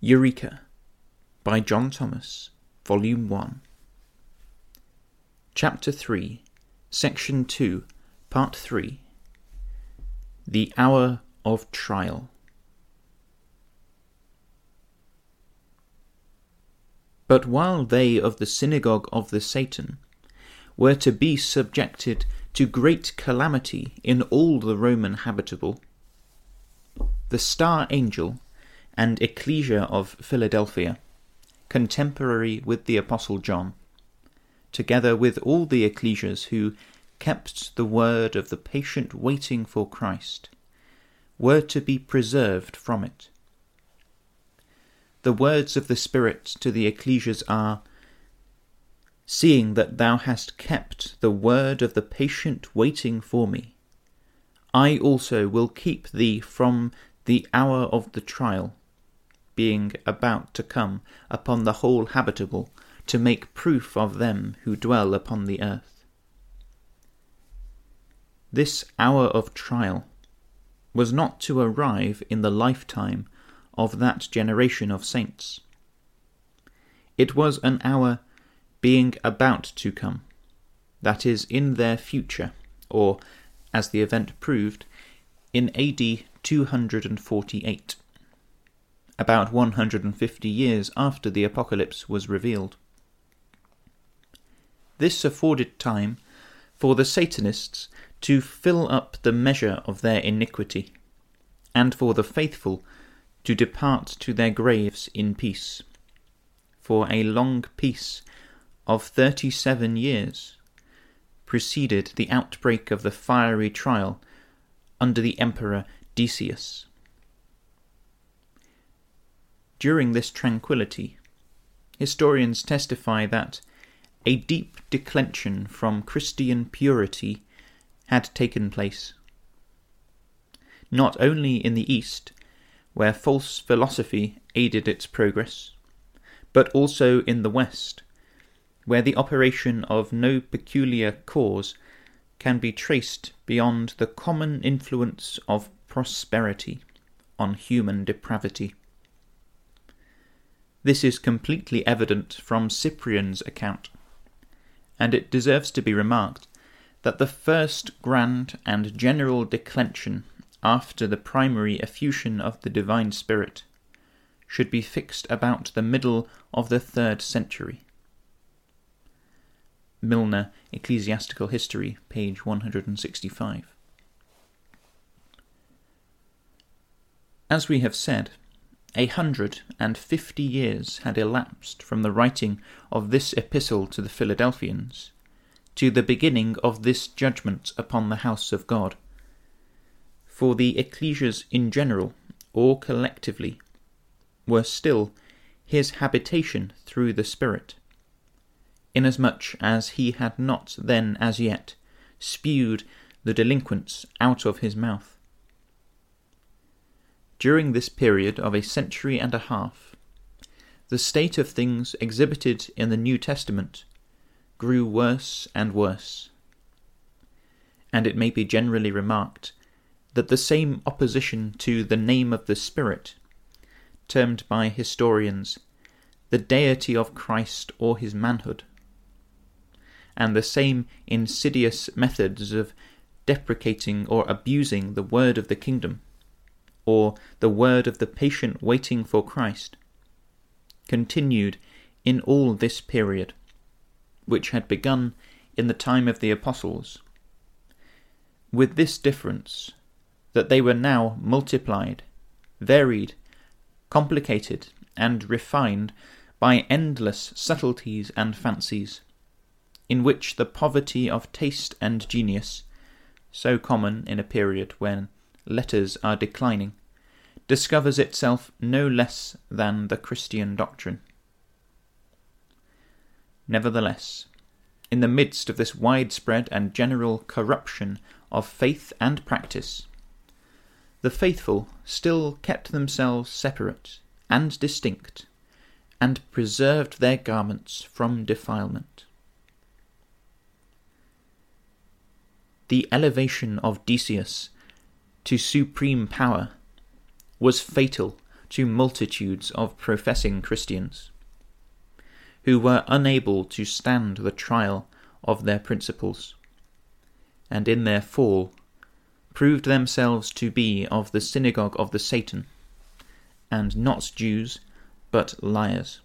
Eureka by John Thomas, Volume 1. Chapter 3, Section 2, Part 3. The Hour of Trial. But while they of the synagogue of the Satan were to be subjected to great calamity in all the Roman habitable, the star angel and Ecclesia of Philadelphia, contemporary with the Apostle John, together with all the ecclesias who kept the word of the patient waiting for Christ, were to be preserved from it. The words of the Spirit to the ecclesias are, "Seeing that thou hast kept the word of the patient waiting for me, I also will keep thee from the hour of the trial, being about to come upon the whole habitable, to make proof of them who dwell upon the earth." This hour of trial was not to arrive in the lifetime of that generation of saints. It was an hour being about to come, that is, in their future, or, as the event proved, in AD 248, about 150 years after the Apocalypse was revealed. This afforded time for the Satanists to fill up the measure of their iniquity, and for the faithful to depart to their graves in peace, for a long peace of 37 years preceded the outbreak of the fiery trial under the Emperor Decius. During this tranquillity, historians testify that a deep declension from Christian purity had taken place, not only in the East, where false philosophy aided its progress, but also in the West, where the operation of no peculiar cause can be traced beyond the common influence of prosperity on human depravity. This is completely evident from Cyprian's account, and it deserves to be remarked that the first grand and general declension after the primary effusion of the Divine Spirit should be fixed about the middle of the 3rd century. Milner, Ecclesiastical History, page 165. As we have said, 150 years had elapsed from the writing of this epistle to the Philadelphians to the beginning of this judgment upon the house of God. For the ecclesias in general, or collectively, were still his habitation through the Spirit, inasmuch as he had not then as yet spewed the delinquents out of his mouth. During this period of 1.5 centuries, the state of things exhibited in the New Testament grew worse and worse, and it may be generally remarked that the same opposition to the name of the Spirit, termed by historians the deity of Christ or his manhood, and the same insidious methods of deprecating or abusing the word of the kingdom, or the word of the patient waiting for Christ, continued in all this period, which had begun in the time of the apostles, with this difference, that they were now multiplied, varied, complicated, and refined by endless subtleties and fancies, in which the poverty of taste and genius, so common in a period when letters are declining, discovers itself no less than the Christian doctrine. Nevertheless, in the midst of this widespread and general corruption of faith and practice, the faithful still kept themselves separate and distinct, and preserved their garments from defilement. The elevation of Decius to supreme power was fatal to multitudes of professing Christians, who were unable to stand the trial of their principles, and in their fall proved themselves to be of the synagogue of the Satan, and not Jews, but liars.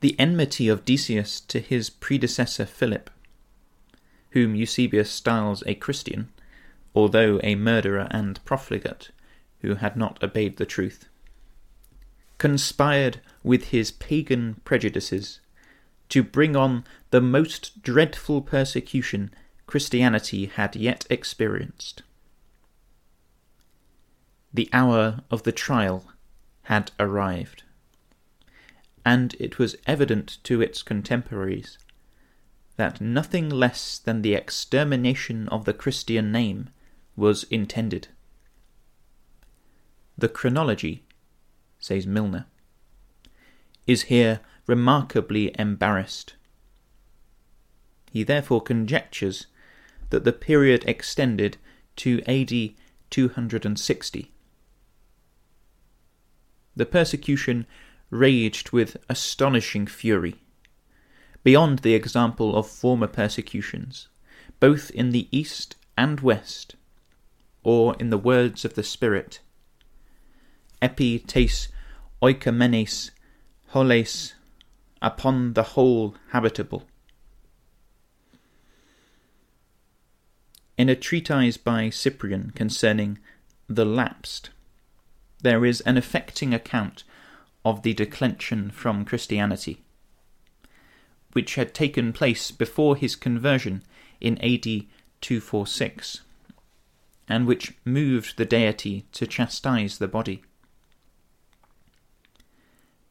The enmity of Decius to his predecessor Philip, whom Eusebius styles a Christian, although a murderer and profligate, who had not obeyed the truth, conspired with his pagan prejudices to bring on the most dreadful persecution Christianity had yet experienced. The hour of the trial had arrived, and it was evident to its contemporaries that nothing less than the extermination of the Christian name was intended. The chronology, says Milner, is here remarkably embarrassed. He therefore conjectures that the period extended to AD 260. The persecution raged with astonishing fury, beyond the example of former persecutions, both in the East and West, or in the words of the Spirit, epi tes oikomenes holes, upon the whole habitable. In a treatise by Cyprian concerning the lapsed, there is an affecting account of the declension from Christianity, which had taken place before his conversion in AD 246, and which moved the deity to chastise the body.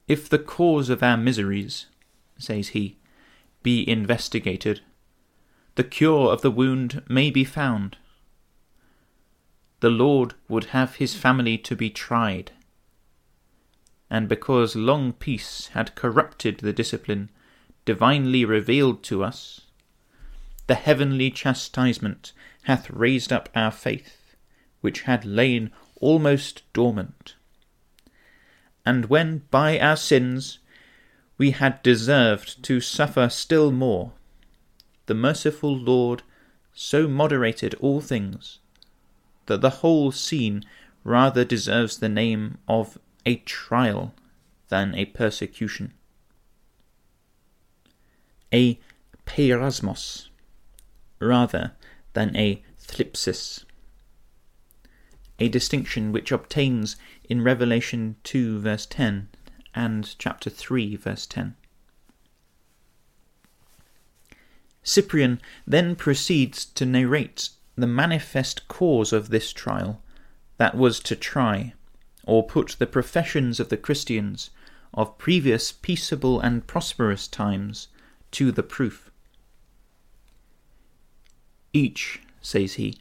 If the cause of our miseries, says he, be investigated, the cure of the wound may be found. The Lord would have his family to be tried, and because long peace had corrupted the discipline divinely revealed to us, the heavenly chastisement hath raised up our faith, which had lain almost dormant. And when by our sins we had deserved to suffer still more, the merciful Lord so moderated all things, that the whole scene rather deserves the name of a trial than a persecution. A peirasmos, rather than a thlipsis, a distinction which obtains in Revelation 2 verse 10 and chapter 3 verse 10. Cyprian then proceeds to narrate the manifest cause of this trial that was to try or put the professions of the Christians of previous peaceable and prosperous times to the proof. Each, says he,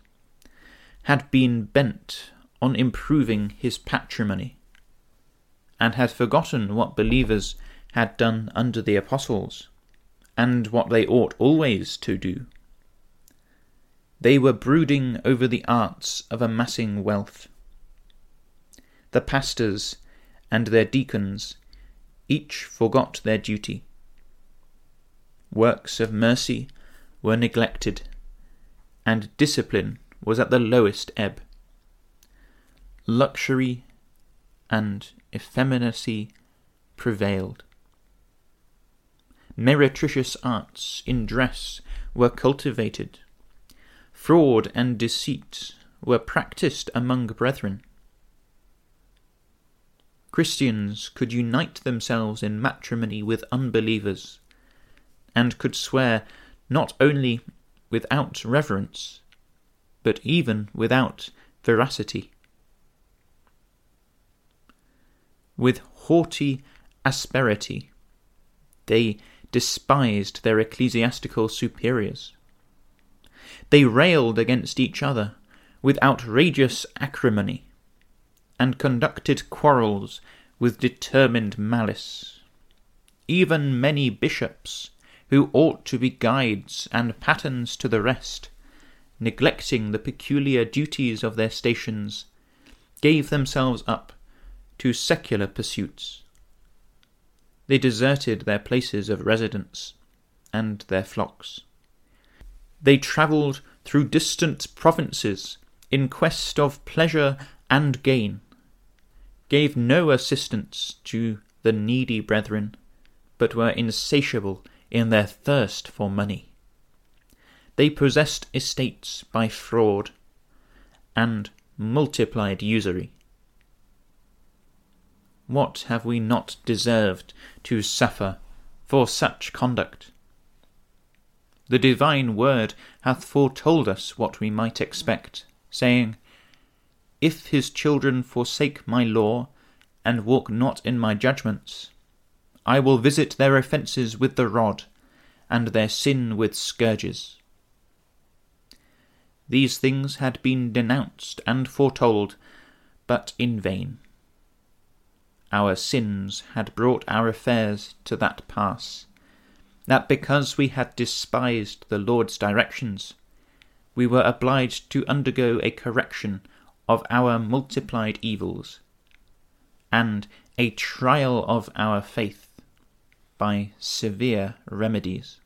had been bent on improving his patrimony, and had forgotten what believers had done under the apostles, and what they ought always to do. They were brooding over the arts of amassing wealth. The pastors and their deacons each forgot their duty. Works of mercy were neglected, and discipline was at the lowest ebb. Luxury and effeminacy prevailed. Meretricious arts in dress were cultivated. Fraud and deceit were practised among brethren. Christians could unite themselves in matrimony with unbelievers, and could swear not only without reverence, but even without veracity. With haughty asperity, they despised their ecclesiastical superiors. They railed against each other with outrageous acrimony, and conducted quarrels with determined malice. Even many bishops, who ought to be guides and patterns to the rest, neglecting the peculiar duties of their stations, gave themselves up to secular pursuits. They deserted their places of residence and their flocks. They travelled through distant provinces in quest of pleasure and gain, gave no assistance to the needy brethren, but were insatiable in their thirst for money. They possessed estates by fraud, and multiplied usury. What have we not deserved to suffer for such conduct? The divine word hath foretold us what we might expect, saying, If his children forsake my law, and walk not in my judgments, I will visit their offences with the rod, and their sin with scourges. These things had been denounced and foretold, but in vain. Our sins had brought our affairs to that pass, that because we had despised the Lord's directions, we were obliged to undergo a correction of our multiplied evils, and a trial of our faith by severe remedies.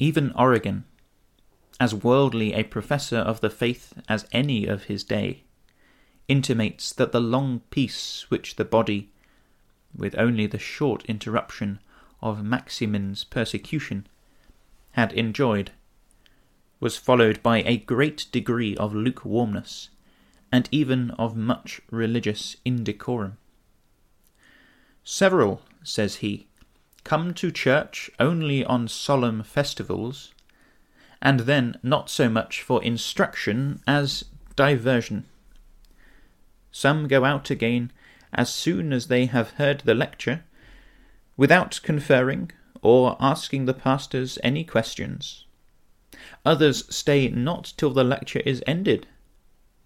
Even Origen, as worldly a professor of the faith as any of his day, intimates that the long peace which the body, with only the short interruption of Maximin's persecution, had enjoyed, was followed by a great degree of lukewarmness, and even of much religious indecorum. Several, says he, come to church only on solemn festivals, and then not so much for instruction as diversion. Some go out again as soon as they have heard the lecture, without conferring or asking the pastors any questions. Others stay not till the lecture is ended,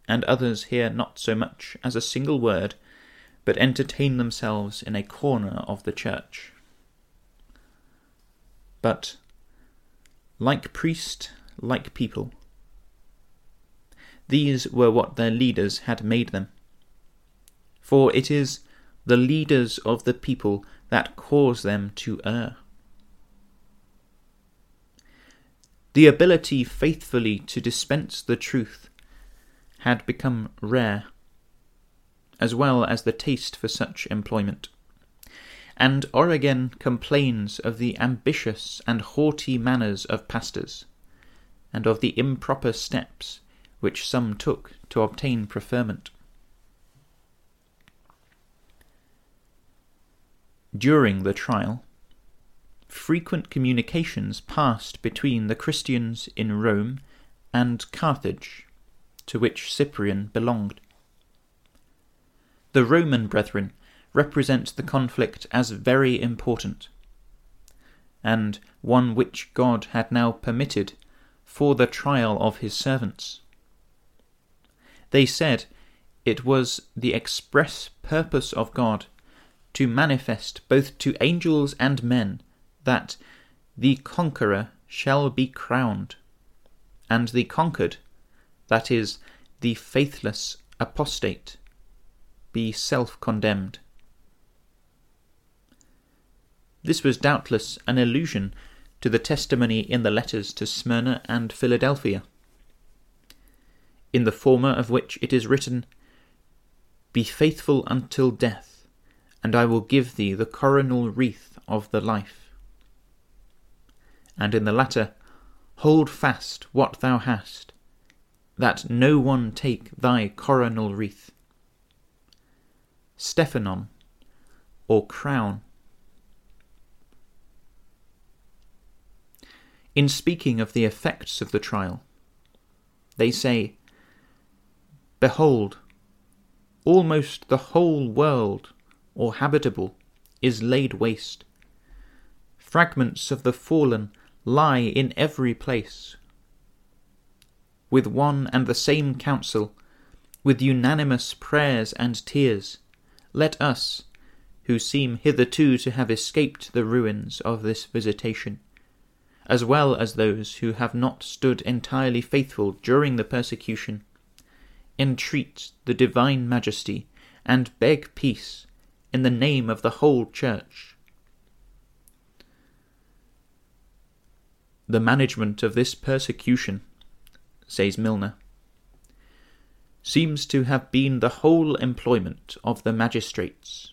and others hear not so much as a single word, but entertain themselves in a corner of the church. But, like priest, like people. These were what their leaders had made them. For it is the leaders of the people that cause them to err. The ability faithfully to dispense the truth had become rare, as well as the taste for such employment. And Origen complains of the ambitious and haughty manners of pastors, and of the improper steps which some took to obtain preferment. During the trial, frequent communications passed between the Christians in Rome and Carthage, to which Cyprian belonged. The Roman brethren represent the conflict as very important, and one which God had now permitted for the trial of his servants. They said it was the express purpose of God to manifest both to angels and men that the conqueror shall be crowned, and the conquered, that is, the faithless apostate, be self-condemned. This was doubtless an allusion to the testimony in the letters to Smyrna and Philadelphia, in the former of which it is written, Be faithful until death, and I will give thee the coronal wreath of the life. And in the latter, Hold fast what thou hast, that no one take thy coronal wreath. Stephanon, or crown. In speaking of the effects of the trial, they say, Behold, almost the whole world, or habitable, is laid waste. Fragments of the fallen lie in every place. With one and the same counsel, with unanimous prayers and tears, let us, who seem hitherto to have escaped the ruins of this visitation, as well as those who have not stood entirely faithful during the persecution, entreat the divine majesty and beg peace in the name of the whole church. The management of this persecution, says Milner, seems to have been the whole employment of the magistrates.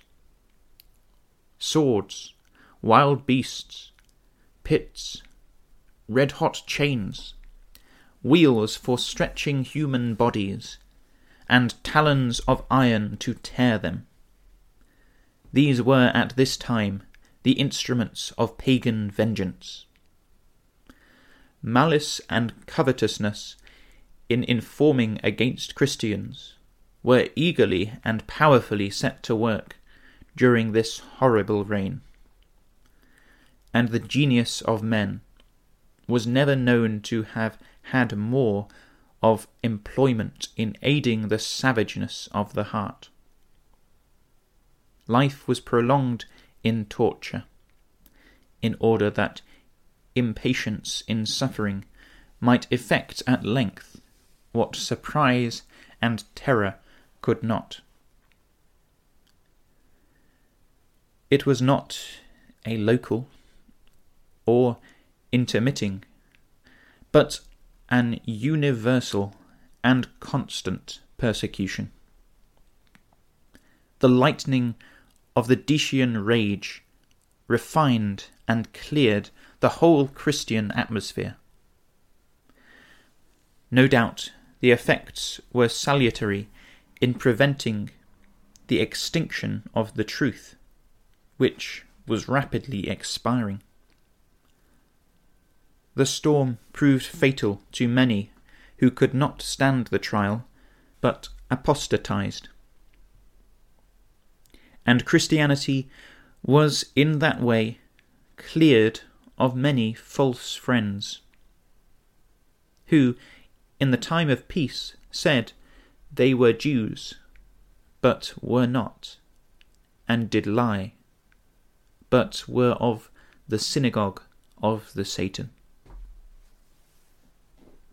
Swords, wild beasts, pits, red-hot chains, wheels for stretching human bodies, and talons of iron to tear them. These were at this time the instruments of pagan vengeance. Malice and covetousness in informing against Christians were eagerly and powerfully set to work during this horrible reign, and the genius of men was never known to have had more of employment in aiding the savageness of the heart. Life was prolonged in torture, in order that impatience in suffering might effect at length what surprise and terror could not. It was not a local or intermitting, but an universal and constant persecution. The lightning of the Decian rage refined and cleared the whole Christian atmosphere. No doubt the effects were salutary in preventing the extinction of the truth, which was rapidly expiring. The storm proved fatal to many who could not stand the trial, but apostatized. And Christianity was in that way cleared of many false friends, who, in the time of peace, said they were Jews, but were not, and did lie, but were of the synagogue of the Satan.